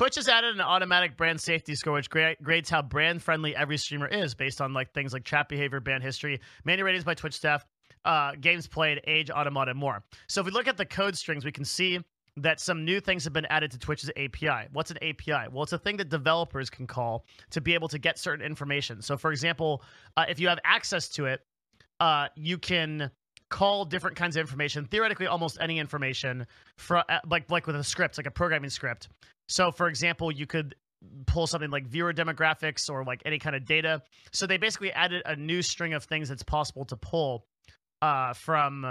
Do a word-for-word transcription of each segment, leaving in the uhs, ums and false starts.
Twitch has added an automatic brand safety score, which gra grades how brand friendly every streamer is based on like things like chat behavior, band history, many ratings by Twitch staff, uh, games played, age, automata, and more. So if we look at the code strings, we can see that some new things have been added to Twitch's A P I. What's an A P I? Well, it's a thing that developers can call to be able to get certain information. So for example, uh, if you have access to it, uh, you can call different kinds of information, theoretically almost any information, for, like, like with a script, like a programming script. So for example, you could pull something like viewer demographics or like any kind of data. So they basically added a new string of things that's possible to pull uh, from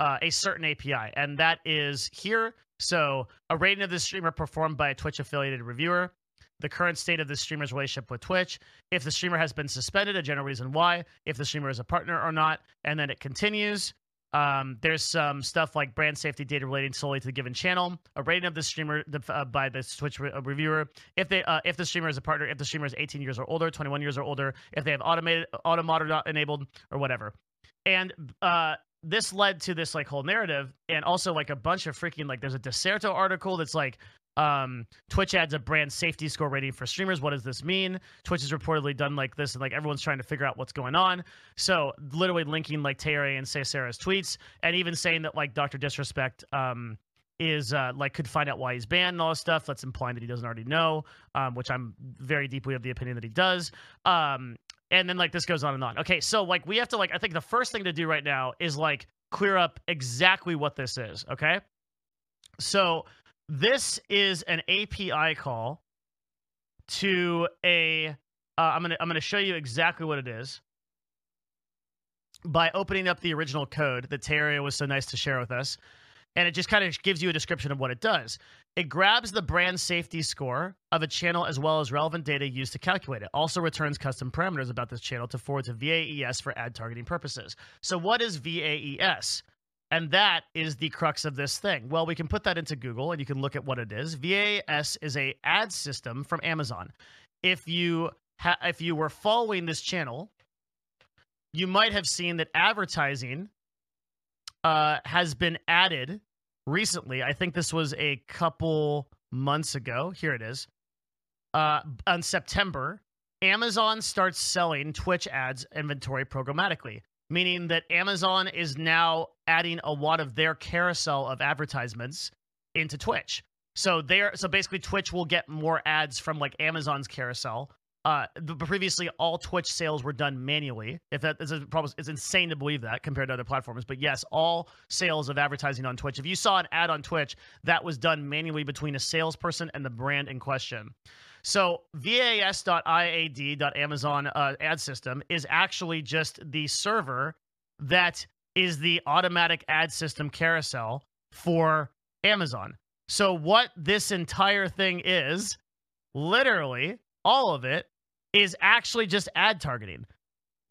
uh, a certain A P I. And that is here. So a rating of the streamer performed by a Twitch-affiliated reviewer, the current state of the streamer's relationship with Twitch, if the streamer has been suspended, a general reason why, if the streamer is a partner or not, and then it continues. Um, there's some stuff like brand safety data relating solely to the given channel, a rating of the streamer uh, by the Twitch re reviewer, if they uh, if the streamer is a partner, if the streamer is eighteen years or older, twenty-one years or older, if they have automated automata not enabled or whatever. And uh, this led to this like whole narrative, and also like a bunch of freaking like there's a Deserto article that's like, um Twitch adds a brand safety score rating for streamers. What does this mean? Twitch has reportedly done like this, and like everyone's trying to figure out what's going on. So literally linking like Terry and say Sarah's tweets, and even saying that like Doctor Disrespect um is uh like could find out why he's banned and all this stuff. That's implying that he doesn't already know, um which I'm very deeply of the opinion that he does. Um and then like this goes on and on. Okay, so like we have to like I think the first thing to do right now is like clear up exactly what this is. Okay, so this is an A P I call to a. Uh, I'm gonna I'm gonna show you exactly what it is by opening up the original code that Terry was so nice to share with us, and it just kind of gives you a description of what it does. It grabs the brand safety score of a channel as well as relevant data used to calculate it. Also returns custom parameters about this channel to forward to V A E S for ad targeting purposes. So what is V A E S? And that is the crux of this thing. Well, we can put that into Google and you can look at what it is. V A E S is an ad system from Amazon. If you ha if you were following this channel, you might have seen that advertising uh, has been added recently. I think this was a couple months ago. Here it is. Uh, on September, Amazon starts selling Twitch ads inventory programmatically, meaning that Amazon is now adding a lot of their carousel of advertisements into Twitch. So they're, so basically Twitch will get more ads from like Amazon's carousel. Uh, previously, all Twitch sales were done manually. If that is a problem, it's insane to believe that compared to other platforms. But yes, all sales of advertising on Twitch, if you saw an ad on Twitch, that was done manually between a salesperson and the brand in question. So V A S dot I A D dot Amazon uh, ad system is actually just the server that is the automatic ad system carousel for Amazon. So what this entire thing is, literally all of it, is actually just ad targeting.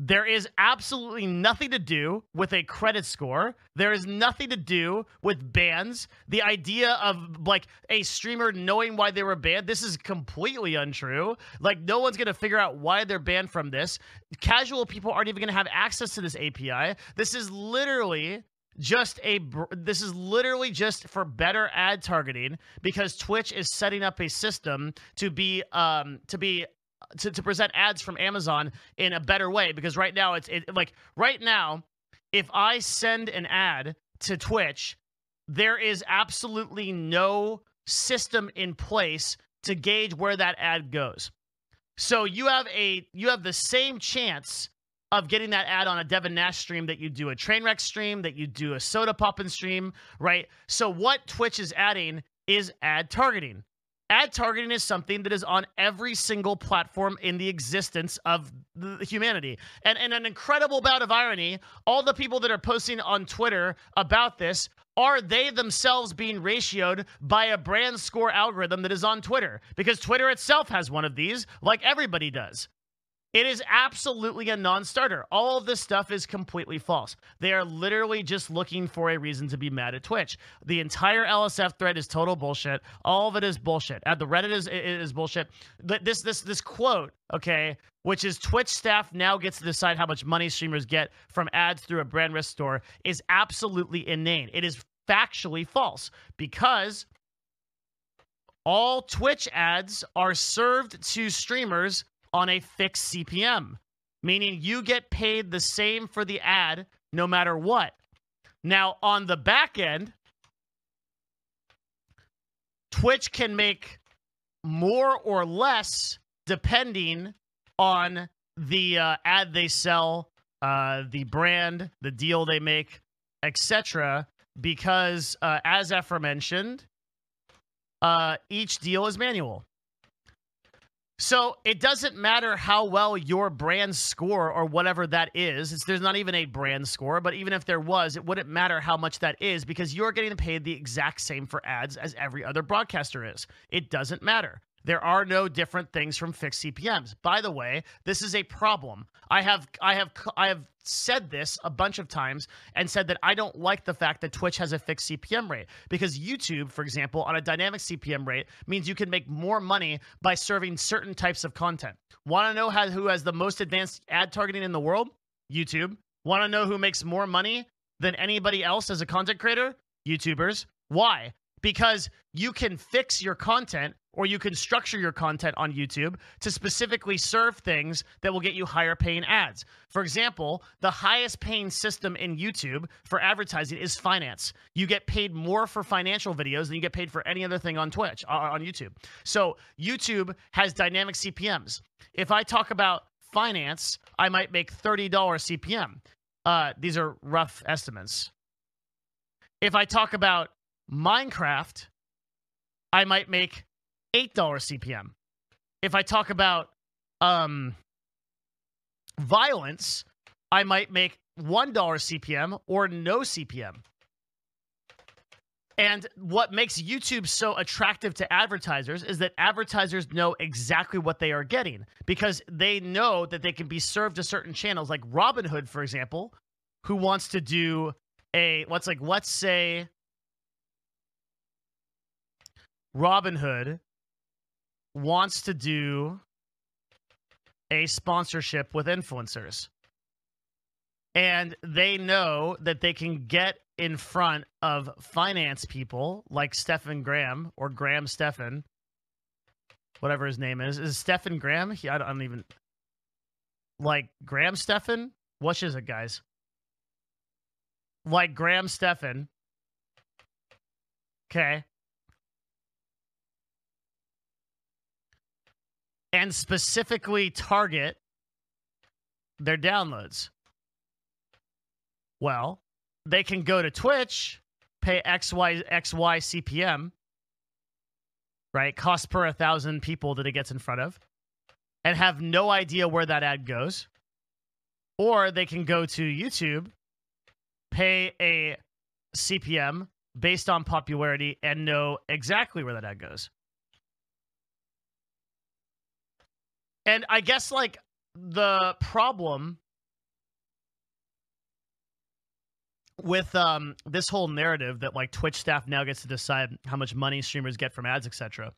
There is absolutely nothing to do with a credit score. There is nothing to do with bans. The idea of like a streamer knowing why they were banned, this is completely untrue. Like no one's going to figure out why they're banned from this. Casual people aren't even going to have access to this A P I. This is literally just a, this is literally just for better ad targeting, because Twitch is setting up a system to be, um, to be, To, to present ads from Amazon in a better way. Because right now it's it, like right now, if I send an ad to Twitch, there is absolutely no system in place to gauge where that ad goes. So you have a you have the same chance of getting that ad on a Devin Nash stream that you do a Trainwreck stream, that you do a Soda Poppin stream, right? So what Twitch is adding is ad targeting. Ad targeting is something that is on every single platform in the existence of humanity. And in an incredible bout of irony, all the people that are posting on Twitter about this are they themselves being ratioed by a brand score algorithm that is on Twitter, because Twitter itself has one of these, like everybody does. It is absolutely a non-starter. All of this stuff is completely false. They are literally just looking for a reason to be mad at Twitch. The entire L S F thread is total bullshit. All of it is bullshit. The Reddit is, is bullshit. This, this, this quote, okay, which is Twitch staff now gets to decide how much money streamers get from ads through a brand risk store, is absolutely inane. It is factually false, because all Twitch ads are served to streamers on a fixed C P M, meaning you get paid the same for the ad no matter what. Now, on the back end, Twitch can make more or less depending on the uh, ad they sell, uh, the brand, the deal they make, et cetera. Because, uh, as aforementioned, uh, each deal is manual. So it doesn't matter how well your brand score or whatever that is. It's, there's not even a brand score, but even if there was, it wouldn't matter how much that is because you're getting paid the exact same for ads as every other broadcaster is. It doesn't matter. There are no different things from fixed C P Ms. By the way, this is a problem. I have I have I have said this a bunch of times and said that I don't like the fact that Twitch has a fixed C P M rate because YouTube, for example, on a dynamic C P M rate means you can make more money by serving certain types of content. Want to know how, who has the most advanced ad targeting in the world? YouTube. Want to know who makes more money than anybody else as a content creator? YouTubers. Why? Because you can fix your content or you can structure your content on YouTube to specifically serve things that will get you higher paying ads. For example, the highest paying system in YouTube for advertising is finance. You get paid more for financial videos than you get paid for any other thing on Twitch, on YouTube. So YouTube has dynamic C P Ms. If I talk about finance, I might make thirty dollars C P M. Uh, these are rough estimates. If I talk about Minecraft, I might make eight dollars C P M. If I talk about um, violence, I might make one dollar C P M or no C P M. And what makes YouTube so attractive to advertisers is that advertisers know exactly what they are getting because they know that they can be served to certain channels, like Robinhood, for example, who wants to do a, what's like, let's say Robinhood wants to do a sponsorship with influencers. And they know that they can get in front of finance people like Stephan Graham or Graham Stephan, whatever his name is. Is Stephan Graham? He, I, don't, I don't even... Like, Graham Stephan? What is it, guys? Like, Graham Stephan. Okay. And specifically target their downloads. Well, they can go to Twitch, pay X Y, X Y C P M, right? Cost per a thousand people that it gets in front of, and have no idea where that ad goes. Or they can go to YouTube, pay a C P M based on popularity, and know exactly where that ad goes. And I guess, like, the problem with um, this whole narrative that, like, Twitch staff now gets to decide how much money streamers get from ads, et cetera,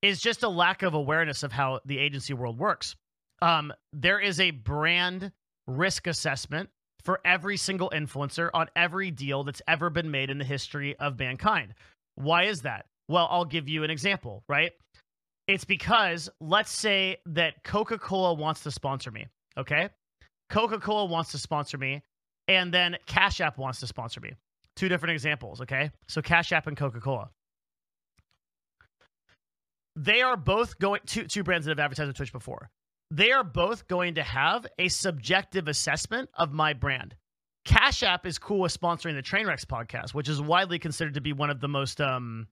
is just a lack of awareness of how the agency world works. Um, there is a brand risk assessment for every single influencer on every deal that's ever been made in the history of mankind. Why is that? Well, I'll give you an example, right? It's because, let's say that Coca-Cola wants to sponsor me, okay? Coca-Cola wants to sponsor me, and then Cash App wants to sponsor me. Two different examples, okay? So Cash App and Coca-Cola. They are both going... Two, two brands that have advertised on Twitch before. They are both going to have a subjective assessment of my brand. Cash App is cool with sponsoring the Trainwreck podcast, which is widely considered to be one of the most... um.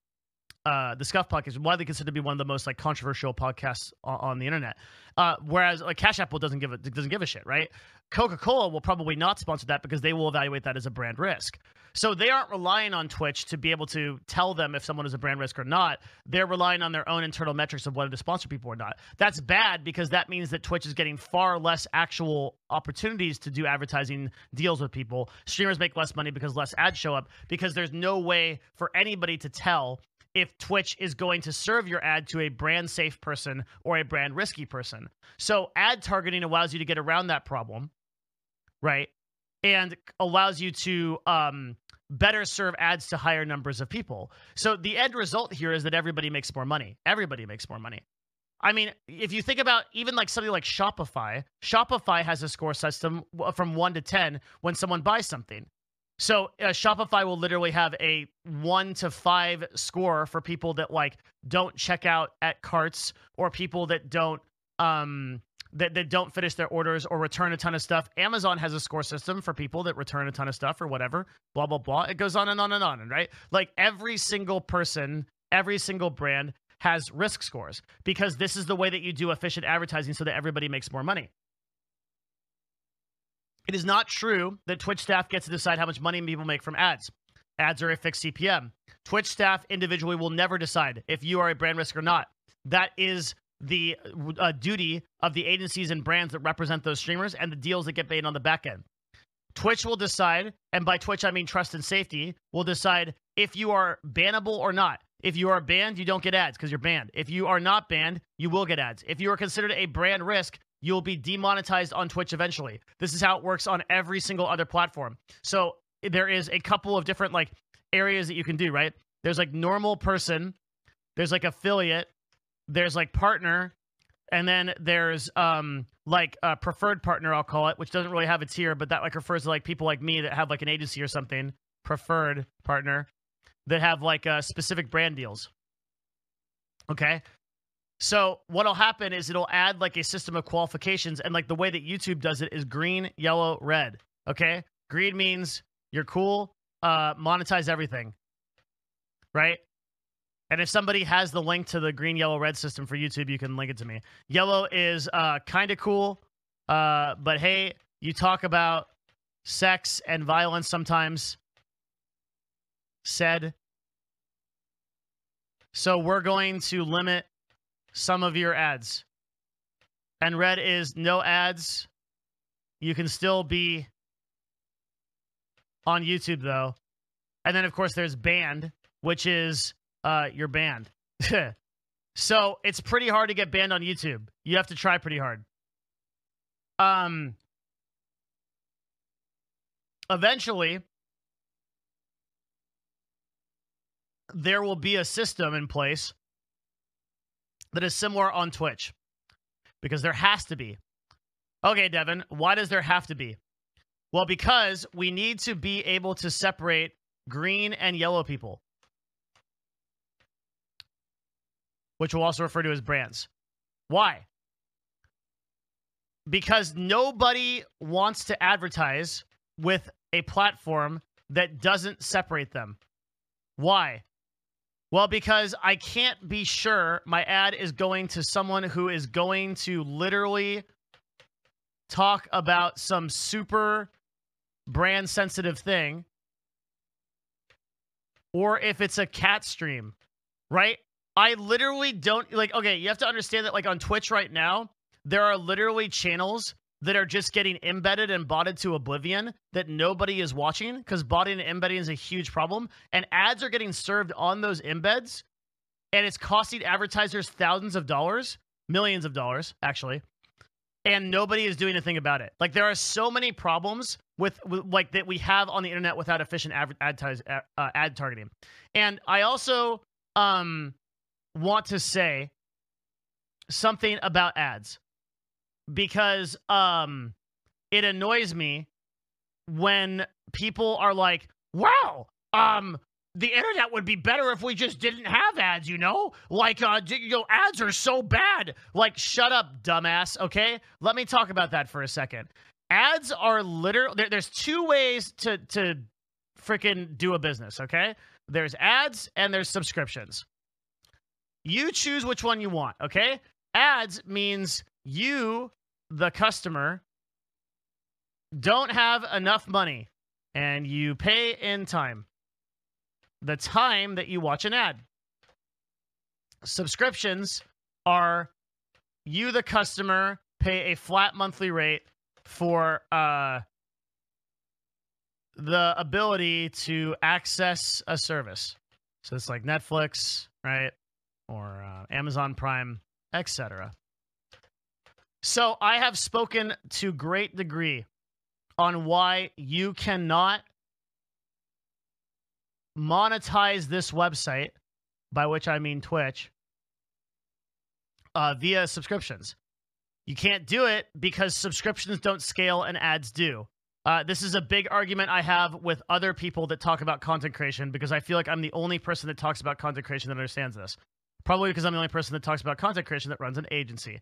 Uh, the Scuff podcast is widely considered to be one of the most like controversial podcasts on, on the internet. Uh, whereas like Cash App doesn't give a, doesn't give a shit, right? Coca-Cola will probably not sponsor that because they will evaluate that as a brand risk. So they aren't relying on Twitch to be able to tell them if someone is a brand risk or not. They're relying on their own internal metrics of whether to sponsor people or not. That's bad because that means that Twitch is getting far less actual opportunities to do advertising deals with people. Streamers make less money because less ads show up because there's no way for anybody to tell if Twitch is going to serve your ad to a brand safe person or a brand risky person. So ad targeting allows you to get around that problem, right? And allows you to um, better serve ads to higher numbers of people. So the end result here is that everybody makes more money. Everybody makes more money. I mean, if you think about even like something like Shopify, Shopify has a score system from one to ten when someone buys something. So uh, Shopify will literally have a one to five score for people that like don't check out at carts, or people that don't um, that, that don't finish their orders or return a ton of stuff. Amazon has a score system for people that return a ton of stuff or whatever, blah, blah, blah. It goes on and on and on, right? Like every single person, every single brand has risk scores, because this is the way that you do efficient advertising so that everybody makes more money. It is not true that Twitch staff gets to decide how much money people make from ads. Ads are a fixed C P M. Twitch staff individually will never decide if you are a brand risk or not. That is the uh, duty of the agencies and brands that represent those streamers and the deals that get made on the back end. Twitch will decide, and by Twitch I mean Trust and Safety, will decide if you are bannable or not. If you are banned, you don't get ads because you're banned. If you are not banned, you will get ads. If you are considered a brand risk, you'll be demonetized on Twitch eventually. This is how it works on every single other platform. So there is a couple of different like areas that you can do, right? There's like normal person, there's like affiliate, there's like partner, and then there's um like a preferred partner, I'll call it, which doesn't really have a tier, but that like refers to like people like me that have like an agency or something, preferred partner, that have like uh, specific brand deals. Okay? So what'll happen is it'll add like a system of qualifications, and like the way that YouTube does it is green, yellow, red. Okay? Green means you're cool, uh, monetize everything. Right? And if somebody has the link to the green, yellow, red system for YouTube, you can link it to me. Yellow is uh, kind of cool, uh, but hey, you talk about sex and violence sometimes. Said. So we're going to limit some of your ads. And red is no ads. You can still be on YouTube, though. And then, of course, there's banned, which is uh, you're banned. So it's pretty hard to get banned on YouTube. You have to try pretty hard. Um, eventually, there will be a system in place that is similar on Twitch, because there has to be. Okay, Devin, why does there have to be? Well, because we need to be able to separate green and yellow people, which we'll also refer to as brands. Why? Because nobody wants to advertise with a platform that doesn't separate them. Why? Well, because I can't be sure my ad is going to someone who is going to literally talk about some super brand-sensitive thing, or if it's a cat stream, right? I literally don't, like, okay, you have to understand that, like, on Twitch right now, there are literally channels that are just getting embedded and botted to oblivion that nobody is watching, because botting and embedding is a huge problem, and ads are getting served on those embeds, and it's costing advertisers thousands of dollars, millions of dollars, actually, and nobody is doing a thing about it. Like, there are so many problems with, with like that we have on the internet without efficient ad, advertise, ad, uh, ad targeting. And I also um, want to say something about ads, because um, it annoys me when people are like, wow, um, the internet would be better if we just didn't have ads, you know? Like, uh, you know, ads are so bad. Like, shut up, dumbass, okay? Let me talk about that for a second. Ads are literally... There, there's two ways to, to freaking do a business, okay? There's ads and there's subscriptions. You choose which one you want, okay? Ads means you, the customer, don't have enough money, and you pay in time. The time that you watch an ad. Subscriptions are you, the customer, pay a flat monthly rate for uh, the ability to access a service. So it's like Netflix, right? Or uh, Amazon Prime, et cetera. So I have spoken to great degree on why you cannot monetize this website, by which I mean Twitch, uh, via subscriptions. You can't do it because subscriptions don't scale and ads do. Uh, this is a big argument I have with other people that talk about content creation, because I feel like I'm the only person that talks about content creation that understands this. Probably because I'm the only person that talks about content creation that runs an agency.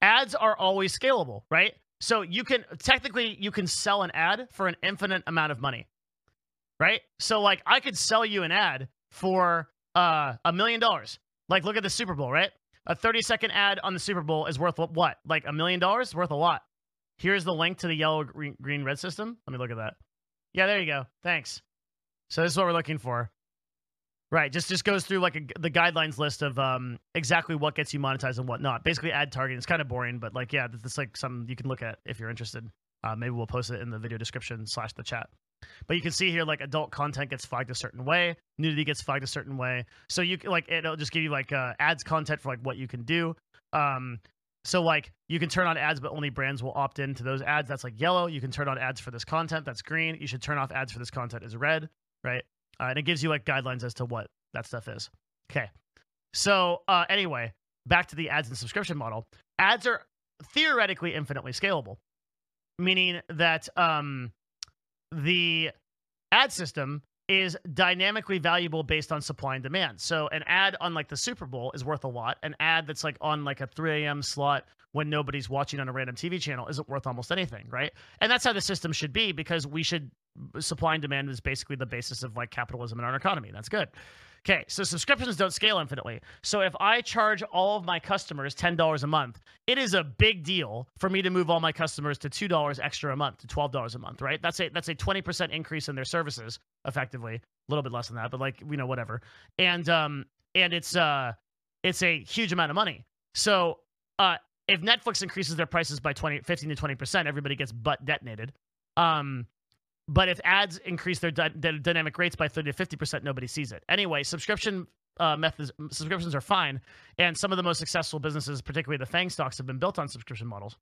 Ads are always scalable, right? So you can, technically, you can sell an ad for an infinite amount of money, right? So, like, I could sell you an ad for uh, a million dollars. Like, look at the Super Bowl, right? A thirty-second ad on the Super Bowl is worth what? Like, a million dollars? Worth a lot. Here's the link to the yellow, green, green, red system. Let me look at that. Yeah, there you go. Thanks. So this is what we're looking for. Right, just, just goes through, like, a, the guidelines list of um, exactly what gets you monetized and what not. Basically, ad targeting. It's kind of boring, but, like, yeah, that's, like, something you can look at if you're interested. Uh, maybe we'll post it in the video description slash the chat. But you can see here, like, adult content gets flagged a certain way. Nudity gets flagged a certain way. So, you like, it'll just give you, like, uh, ads content for, like, what you can do. Um, so, like, you can turn on ads, but only brands will opt into those ads. That's, like, yellow. You can turn on ads for this content. That's green. You should turn off ads for this content is red, right? Uh, and it gives you, like, guidelines as to what that stuff is. Okay. So, uh, anyway, back to the ads and subscription model. Ads are theoretically infinitely scalable, meaning that um, the ad system is dynamically valuable based on supply and demand. So an ad on, like, the Super Bowl is worth a lot. An ad that's, like, on, like, a three a m slot when nobody's watching on a random T V channel isn't worth almost anything, right? And that's how the system should be, because we should, supply and demand is basically the basis of, like, capitalism in our economy. That's good. Okay, so subscriptions don't scale infinitely. So if I charge all of my customers ten dollars a month, it is a big deal for me to move all my customers to two dollars extra a month, to twelve dollars a month, right? That's a that's a twenty percent increase in their services, effectively. A little bit less than that, but, like, you know, whatever. And um and it's uh it's a huge amount of money. So uh if Netflix increases their prices by twenty, fifteen to twenty percent, everybody gets butt detonated. Um But if ads increase their dy dynamic rates by thirty to fifty percent, nobody sees it. Anyway, subscription uh, methods, subscriptions are fine. And some of the most successful businesses, particularly the FANG stocks, have been built on subscription models.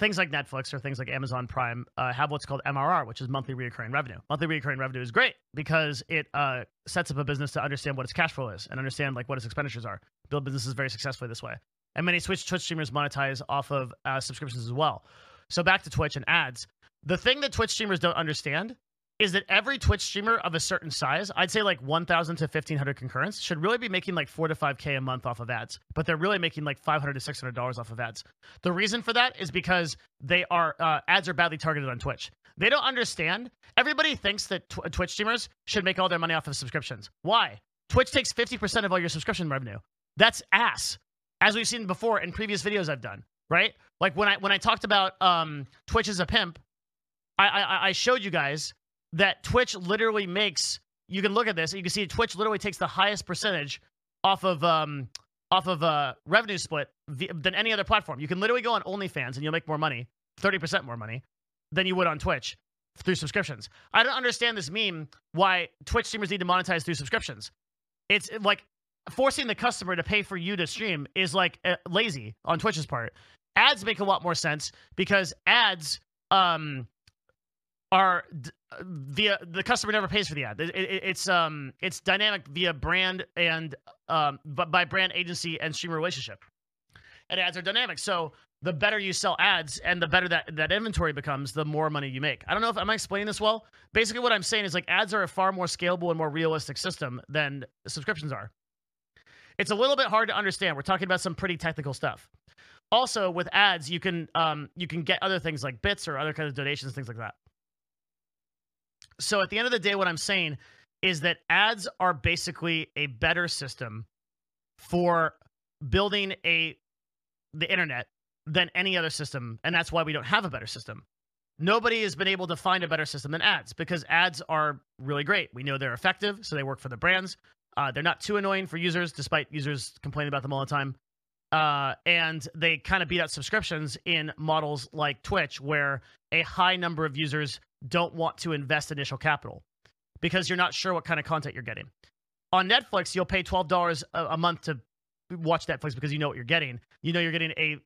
Things like Netflix or things like Amazon Prime uh, have what's called M R R, which is monthly recurring revenue. Monthly recurring revenue is great because it uh, sets up a business to understand what its cash flow is and understand, like, what its expenditures are. Build businesses very successfully this way. And many Twitch streamers monetize off of uh, subscriptions as well. So back to Twitch and ads. The thing that Twitch streamers don't understand is that every Twitch streamer of a certain size, I'd say, like, one thousand to fifteen hundred concurrents, should really be making, like, four to five K a month off of ads, but they're really making, like, five hundred to six hundred dollars off of ads. The reason for that is because they are uh, ads are badly targeted on Twitch. They don't understand. Everybody thinks that tw Twitch streamers should make all their money off of subscriptions. Why? Twitch takes fifty percent of all your subscription revenue. That's ass, as we've seen before in previous videos I've done, right? Like, when I when I talked about um, Twitch as a pimp, I, I, I showed you guys that Twitch literally makes, you can look at this, you can see Twitch literally takes the highest percentage off of um off of uh, revenue split than any other platform. You can literally go on OnlyFans and you'll make more money, thirty percent more money, than you would on Twitch through subscriptions. I don't understand this meme why Twitch streamers need to monetize through subscriptions. It's like forcing the customer to pay for you to stream is, like, uh, lazy on Twitch's part. Ads make a lot more sense because ads... um. Are via the customer never pays for the ad. It, it, it's um it's dynamic via brand and um but by brand, agency, and streamer relationship, and ads are dynamic. So the better you sell ads and the better that that inventory becomes, the more money you make. I don't know if am I explaining this well. Basically, what I'm saying is, like, ads are a far more scalable and more realistic system than subscriptions are. It's a little bit hard to understand. We're talking about some pretty technical stuff. Also, with ads, you can um you can get other things like bits or other kinds of donations, things like that. So at the end of the day, what I'm saying is that ads are basically a better system for building a the internet than any other system, and that's why we don't have a better system. Nobody has been able to find a better system than ads, because ads are really great. We know they're effective, so they work for the brands. Uh, they're not too annoying for users, despite users complaining about them all the time. Uh, and they kind of beat out subscriptions in models like Twitch, where a high number of users don't want to invest initial capital because you're not sure what kind of content you're getting. On Netflix, you'll pay twelve dollars a month to watch Netflix because you know what you're getting. You know you're getting a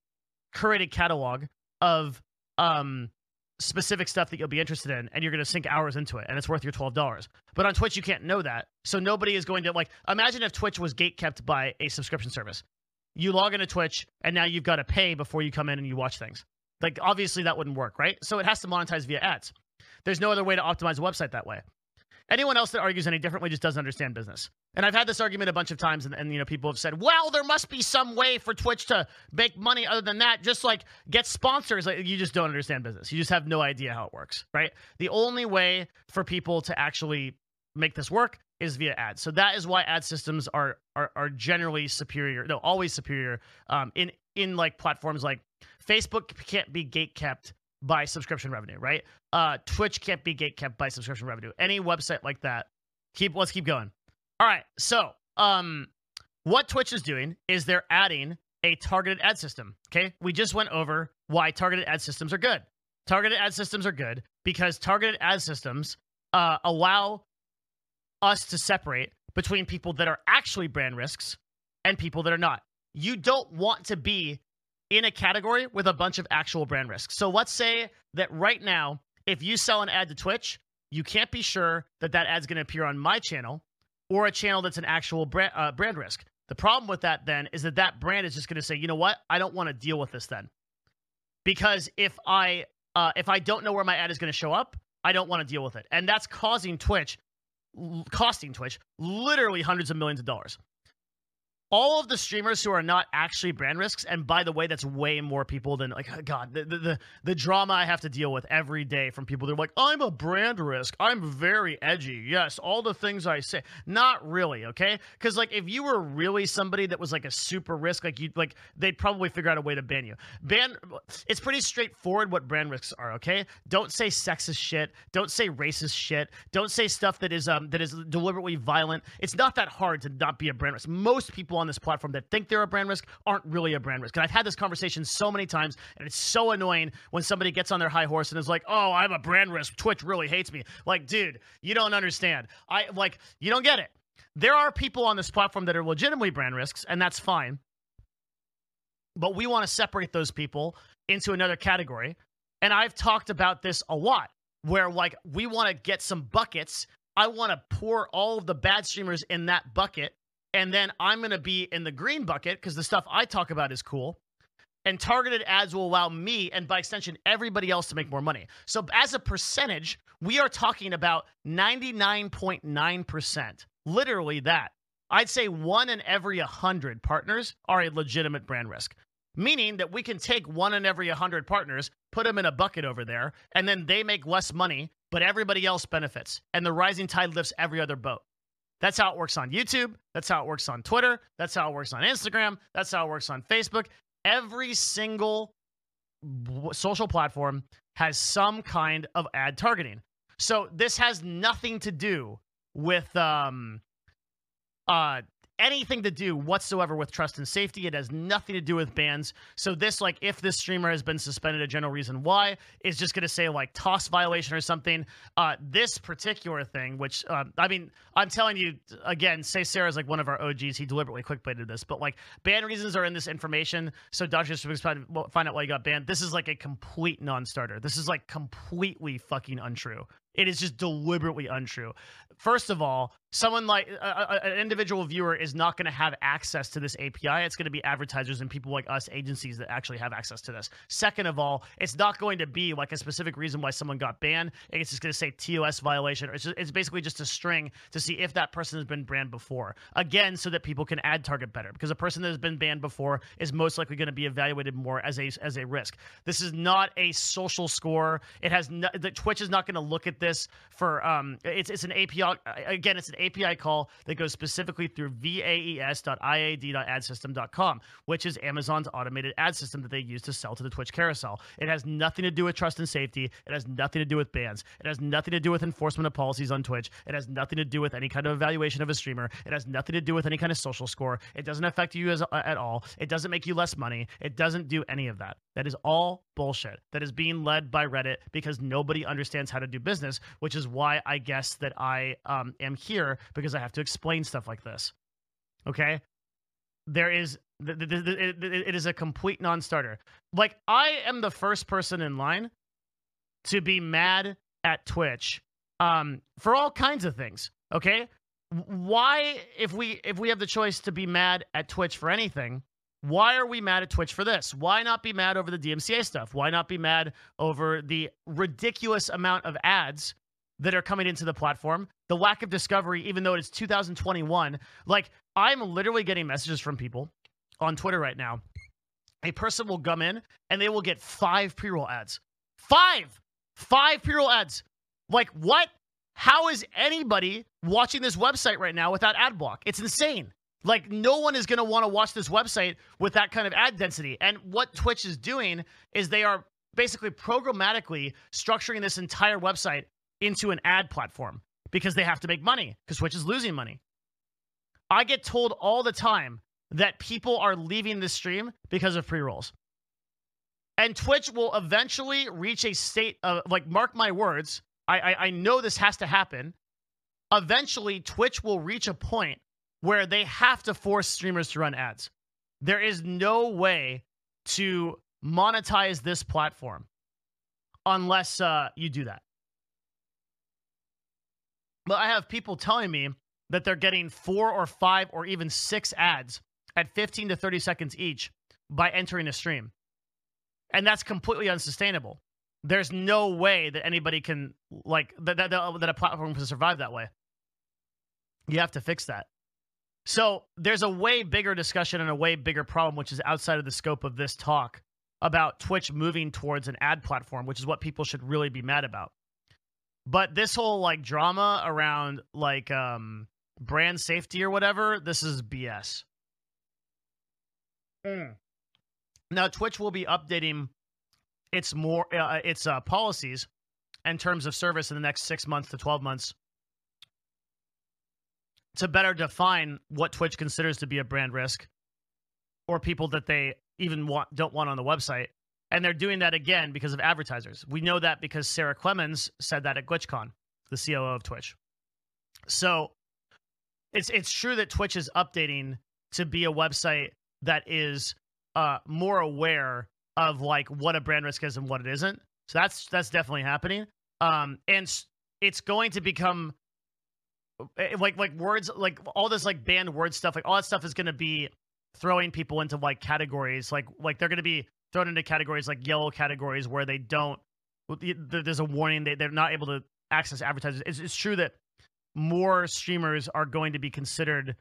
curated catalog of um, specific stuff that you'll be interested in, and you're going to sink hours into it, and it's worth your twelve dollars. But on Twitch, you can't know that. So nobody is going to, like, imagine if Twitch was gatekept by a subscription service. You log into Twitch, and now you've got to pay before you come in and you watch things. Like, obviously, that wouldn't work, right? So it has to monetize via ads. There's no other way to optimize a website that way. Anyone else that argues any differently just doesn't understand business. And I've had this argument a bunch of times, and, and you know, people have said, well, there must be some way for Twitch to make money other than that. Just, like, get sponsors. Like, you just don't understand business. You just have no idea how it works, right? The only way for people to actually make this work is via ads. So that is why ad systems are are, are generally superior, no, always superior, um, in, in, like, platforms like Facebook can't be gatekept by subscription revenue, right? Uh, Twitch can't be gatekept by subscription revenue. Any website like that. Keep, let's keep going. All right, so um, what Twitch is doing is they're adding a targeted ad system, okay? We just went over why targeted ad systems are good. Targeted ad systems are good because targeted ad systems uh, allow us to separate between people that are actually brand risks and people that are not. You don't want to be in a category with a bunch of actual brand risks. So let's say that right now, if you sell an ad to Twitch, you can't be sure that that ad's going to appear on my channel or a channel that's an actual brand, uh, brand risk. The problem with that then is that that brand is just going to say, you know what? I don't want to deal with this then. Because if I uh, if I don't know where my ad is going to show up, I don't want to deal with it. And that's causing Twitch, costing Twitch, literally hundreds of millions of dollars. All of the streamers who are not actually brand risks, and by the way, that's way more people than, like, oh God, the, the the drama I have to deal with every day from people that are like, I'm a brand risk. I'm very edgy. Yes, all the things I say. Not really, okay? Because, like, if you were really somebody that was, like, a super risk, like, you, like, they'd probably figure out a way to ban you. Ban. It's pretty straightforward what brand risks are, okay? Don't say sexist shit. Don't say racist shit. Don't say stuff that is um that is deliberately violent. It's not that hard to not be a brand risk. Most people on this platform that think they're a brand risk aren't really a brand risk. And I've had this conversation so many times, and it's so annoying when somebody gets on their high horse and is like, oh, I'm a brand risk. Twitch really hates me. Like, dude, you don't understand. I like, you don't get it. There are people on this platform that are legitimately brand risks, and that's fine. But we want to separate those people into another category. And I've talked about this a lot, where, like, we want to get some buckets. I want to pour all of the bad streamers in that bucket. And then I'm going to be in the green bucket because the stuff I talk about is cool. And targeted ads will allow me, and by extension, everybody else, to make more money. So as a percentage, we are talking about ninety-nine point nine percent. Literally that. I'd say one in every one hundred partners are a legitimate brand risk. Meaning that we can take one in every one hundred partners, put them in a bucket over there, and then they make less money, but everybody else benefits. And the rising tide lifts every other boat. That's how it works on YouTube. That's how it works on Twitter. That's how it works on Instagram. That's how it works on Facebook. Every single social platform has some kind of ad targeting. So this has nothing to do with um, uh, anything to do whatsoever with trust and safety. It has nothing to do with bans. So this, like, if this streamer has been suspended, a general reason why is just going to say, like, T O S violation or something. Uh, this particular thing, which, um, I mean, I'm telling you, again, say Sarah's, like, one of our O Gs. He deliberately clickbaited this. But, like, ban reasons are in this information. So Doctor Disrespect, find out why you got banned. This is, like, a complete non-starter. This is, like, completely fucking untrue. It is just deliberately untrue. First of all, someone like uh, an individual viewer is not going to have access to this A P I. It's going to be advertisers and people like us, agencies, that actually have access to this. Second of all, it's not going to be like a specific reason why someone got banned. It's just going to say T O S violation. Or it's, just, it's basically just a string to see if that person has been banned before. Again, so that people can ad target better, because a person that has been banned before is most likely going to be evaluated more as a as a risk. This is not a social score. It has no, the, Twitch is not going to look at this for um it's it's an A P I, again, it's an A P I call that goes specifically through V A E S dot I A D dot ad system dot com, which is Amazon's automated ad system that they use to sell to the Twitch carousel. It has nothing to do with trust and safety. It has nothing to do with bans. It has nothing to do with enforcement of policies on Twitch. It has nothing to do with any kind of evaluation of a streamer. It has nothing to do with any kind of social score. It doesn't affect you as, at all. It doesn't make you less money. It doesn't do any of that. That is all bullshit. That is being led by Reddit because nobody understands how to do business, which is why I guess that I um, am here, because I have to explain stuff like this. Okay? There is... Th th th th it is a complete non-starter. Like, I am the first person in line to be mad at Twitch um, for all kinds of things, okay? Why, if we if we have the choice to be mad at Twitch for anything, why are we mad at Twitch for this? Why not be mad over the D M C A stuff? Why not be mad over the ridiculous amount of ads that are coming into the platform? The lack of discovery, even though it's two thousand twenty-one. Like, I'm literally getting messages from people on Twitter right now. A person will come in, and they will get five pre-roll ads. Five! Five pre-roll ads! Like, what? How is anybody watching this website right now without ad block? It's insane. Like, no one is going to want to watch this website with that kind of ad density. And what Twitch is doing is they are basically programmatically structuring this entire website into an ad platform because they have to make money, because Twitch is losing money. I get told all the time that people are leaving the stream because of pre-rolls. And Twitch will eventually reach a state of, like, mark my words, I, I, I know this has to happen. Eventually, Twitch will reach a point where they have to force streamers to run ads. There is no way to monetize this platform unless uh, you do that. But I have people telling me that they're getting four or five or even six ads at fifteen to thirty seconds each by entering a stream. And that's completely unsustainable. There's no way that anybody can, like, that, that, that a platform can survive that way. You have to fix that. So there's a way bigger discussion and a way bigger problem, which is outside of the scope of this talk, about Twitch moving towards an ad platform, which is what people should really be mad about. But this whole, like, drama around, like, um, brand safety or whatever, this is B S. Mm. Now, Twitch will be updating its more uh, its uh, policies and terms of service in the next six months to twelve months. To better define what Twitch considers to be a brand risk or people that they even want don't want on the website. And they're doing that again because of advertisers. We know that because Sarah Clemens said that at TwitchCon, the C O O of Twitch. So it's it's true that Twitch is updating to be a website that is uh, more aware of, like, what a brand risk is and what it isn't. So that's that's definitely happening. Um, and it's going to become... Like, like words, like all this, like, banned word stuff, like all that stuff is going to be throwing people into, like, categories. Like, like they're going to be thrown into categories, like yellow categories, where they don't, there's a warning, they, they're not able to access advertisers. It's, it's true that more streamers are going to be considered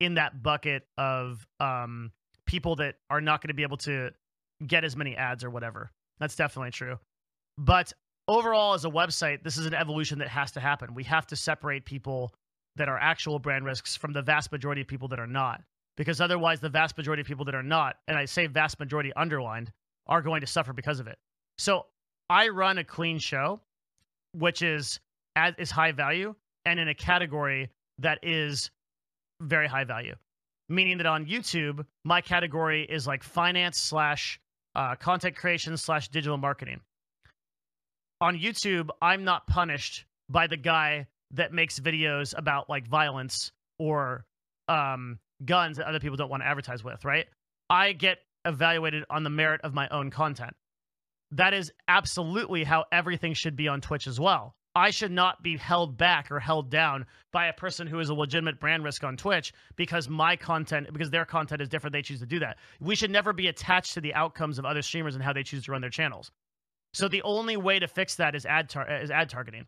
in that bucket of um, people that are not going to be able to get as many ads or whatever. That's definitely true. But overall, as a website, this is an evolution that has to happen. We have to separate people that are actual brand risks from the vast majority of people that are not. Because otherwise, the vast majority of people that are not, and I say vast majority underlined, are going to suffer because of it. So I run a clean show, which is, is high value, and in a category that is very high value. Meaning that on YouTube, my category is like finance slash uh, content creation slash digital marketing. On YouTube, I'm not punished by the guy that makes videos about, like, violence or um, guns that other people don't want to advertise with, right? I get evaluated on the merit of my own content. That is absolutely how everything should be on Twitch as well. I should not be held back or held down by a person who is a legitimate brand risk on Twitch because my content, because their content is different, they choose to do that. We should never be attached to the outcomes of other streamers and how they choose to run their channels. So the only way to fix that is ad tar is ad targeting.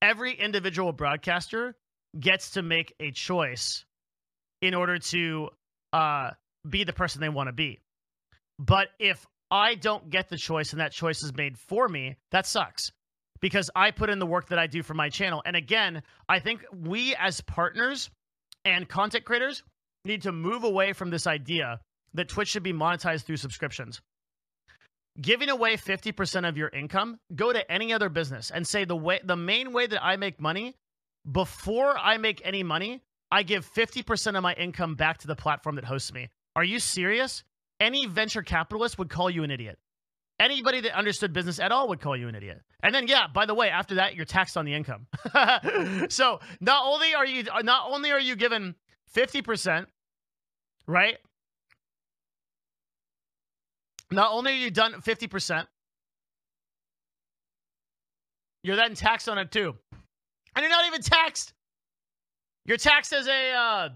Every individual broadcaster gets to make a choice in order to uh, be the person they want to be. But if I don't get the choice and that choice is made for me, that sucks. Because I put in the work that I do for my channel. And again, I think we as partners and content creators need to move away from this idea that Twitch should be monetized through subscriptions. Giving away fifty percent of your income, go to any other business and say the way, the main way that I make money, before I make any money, I give fifty percent of my income back to the platform that hosts me. Are you serious? Any venture capitalist would call you an idiot. Anybody that understood business at all would call you an idiot. And then, yeah, by the way, after that, you're taxed on the income. So not only are you, not only are you given fifty percent, right? Not only are you done fifty percent, You're then taxed on it too. And you're not even taxed. You're taxed as a uh,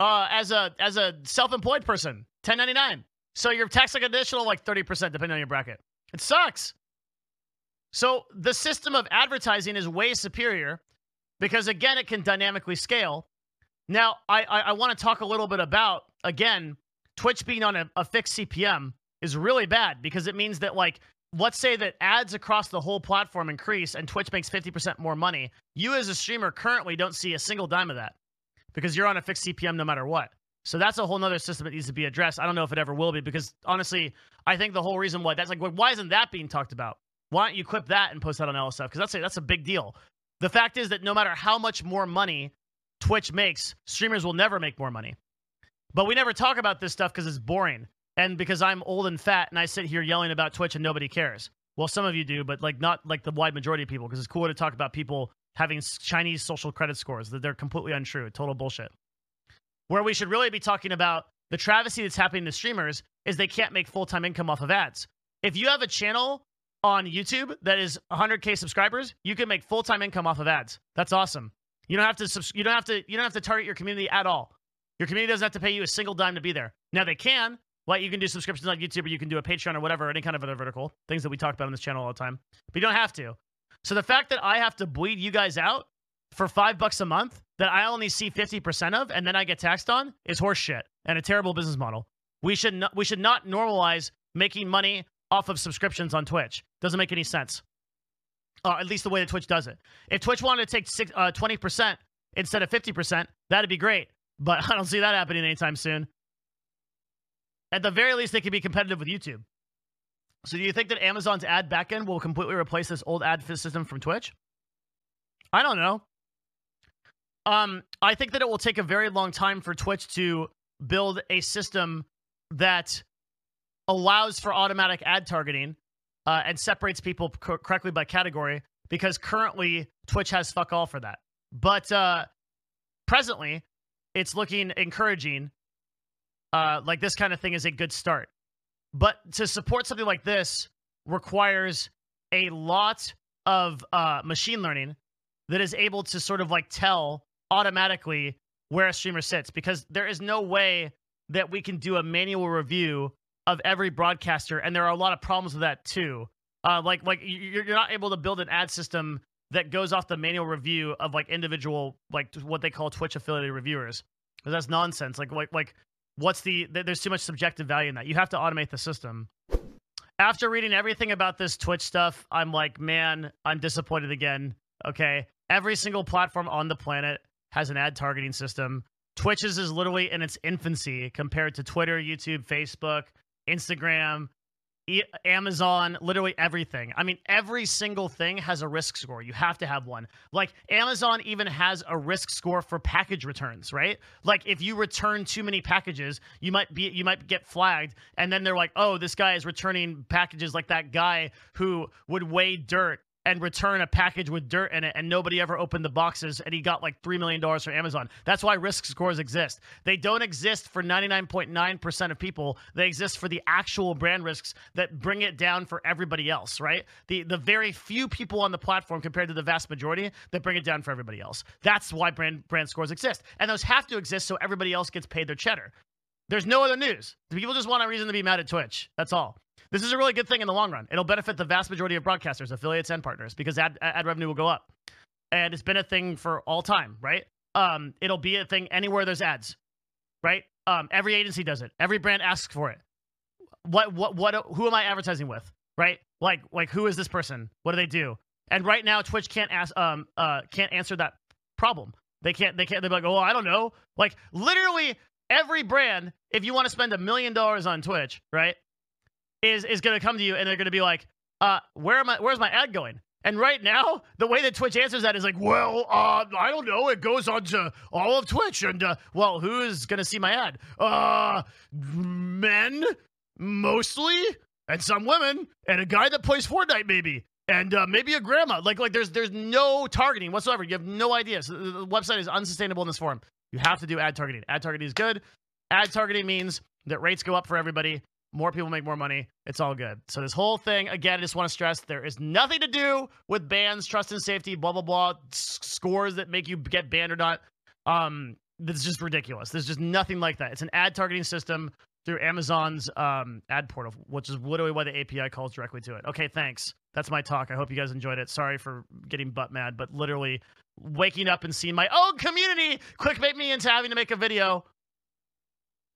uh, as a as a self-employed person, ten ninety-nine. So you're taxed like an additional like thirty percent depending on your bracket. It sucks. So the system of advertising is way superior because, again, it can dynamically scale. Now, I, I, I want to talk a little bit about, again, Twitch being on a, a fixed C P M is really bad because it means that, like, let's say that ads across the whole platform increase and Twitch makes fifty percent more money. You as a streamer currently don't see a single dime of that because you're on a fixed C P M no matter what. So that's a whole nother system that needs to be addressed. I don't know if it ever will be because, honestly, I think the whole reason why that's like, why isn't that being talked about? Why don't you clip that and post that on L S F? Because that's a, that's a big deal. The fact is that no matter how much more money Twitch makes, streamers will never make more money. But we never talk about this stuff because it's boring. And because I'm old and fat and I sit here yelling about Twitch and nobody cares. Well, some of you do, but like not like the wide majority of people because it's cool to talk about people having Chinese social credit scores that they're completely untrue, total bullshit. Where we should really be talking about the travesty that's happening to streamers is they can't make full-time income off of ads. If you have a channel on YouTube that is one hundred K subscribers, you can make full-time income off of ads. That's awesome. You don't have to you don't have to you don't have to target your community at all. Your community doesn't have to pay you a single dime to be there. Now they can, like you can do subscriptions on YouTube or you can do a Patreon or whatever, any kind of other vertical, things that we talk about on this channel all the time. But you don't have to. So the fact that I have to bleed you guys out for five bucks a month that I only see fifty percent of and then I get taxed on is horse shit and a terrible business model. We should not, we should not normalize making money off of subscriptions on Twitch. Doesn't make any sense. Uh, at least the way that Twitch does it. If Twitch wanted to take six, uh, twenty percent instead of fifty percent, that'd be great. But I don't see that happening anytime soon. At the very least, they could be competitive with YouTube. So do you think that Amazon's ad backend will completely replace this old ad system from Twitch? I don't know. Um, I think that it will take a very long time for Twitch to build a system that allows for automatic ad targeting uh, and separates people co correctly by category because currently Twitch has fuck all for that. But uh, presently, it's looking encouraging. Uh, like this kind of thing is a good start. But to support something like this requires a lot of uh, machine learning that is able to sort of like tell automatically where a streamer sits because there is no way that we can do a manual review of every broadcaster, and there are a lot of problems with that too. Uh, like, like you're not able to build an ad system that goes off the manual review of like individual, like what they call Twitch affiliated reviewers, because that's nonsense. Like, like, like, what's the? There's too much subjective value in that. You have to automate the system. After reading everything about this Twitch stuff, I'm like, man, I'm disappointed again. Okay, every single platform on the planet has an ad targeting system. Twitch's is literally in its infancy compared to Twitter, YouTube, Facebook, Instagram, e Amazon, literally everything. I mean, every single thing has a risk score. You have to have one. Like, Amazon even has a risk score for package returns, right? Like, if you return too many packages, you might be you might get flagged, and then they're like, oh, this guy is returning packages like that guy who would weigh dirt and return a package with dirt in it, and nobody ever opened the boxes, and he got like three million dollars from Amazon. That's why risk scores exist. They don't exist for ninety-nine point nine percent of people. They exist for the actual brand risks that bring it down for everybody else, right? The, the very few people on the platform compared to the vast majority that bring it down for everybody else. That's why brand, brand scores exist. And those have to exist so everybody else gets paid their cheddar. There's no other news. People just want a reason to be mad at Twitch. That's all. This is a really good thing in the long run. It'll benefit the vast majority of broadcasters, affiliates, and partners because ad, ad revenue will go up. And it's been a thing for all time, right? Um, it'll be a thing anywhere there's ads, right? Um, every agency does it. Every brand asks for it. What, what, what, who am I advertising with, right? Like, like who is this person? What do they do? And right now, Twitch can't ask, um, uh, can't answer that problem. They can't, they can't, they're like, oh, I don't know. Like, literally every brand, if you want to spend a million dollars on Twitch, right? is is going to come to you, and they're going to be like, uh, where am I, where's my ad going? And right now, the way that Twitch answers that is like, well, uh, I don't know. It goes on to all of Twitch, and, uh, well, who's going to see my ad? Uh, men, mostly, and some women, and a guy that plays Fortnite, maybe, and uh, maybe a grandma. Like, like there's, there's no targeting whatsoever. You have no idea. So the website is unsustainable in this form. You have to do ad targeting. Ad targeting is good. Ad targeting means that rates go up for everybody. More people make more money. It's all good. So this whole thing, again, I just want to stress, there is nothing to do with bans, trust and safety, blah, blah, blah, s- scores that make you get banned or not. Um, that's just ridiculous. There's just nothing like that. It's an ad targeting system through Amazon's um, ad portal, which is literally why the A P I calls directly to it. Okay, thanks. That's my talk. I hope you guys enjoyed it. Sorry for getting butt mad, but literally waking up and seeing my own community clickbait me into having to make a video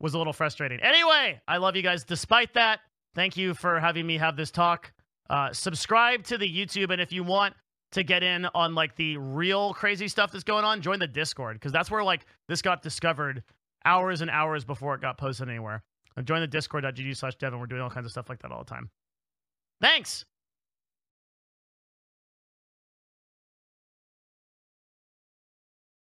was a little frustrating. Anyway, I love you guys despite that. Thank you for having me have this talk. Uh, subscribe to the YouTube, and if you want to get in on like the real crazy stuff that's going on, join the Discord, because that's where like this got discovered hours and hours before it got posted anywhere. And join the discord dot g g slash Devin. We're doing all kinds of stuff like that all the time. Thanks.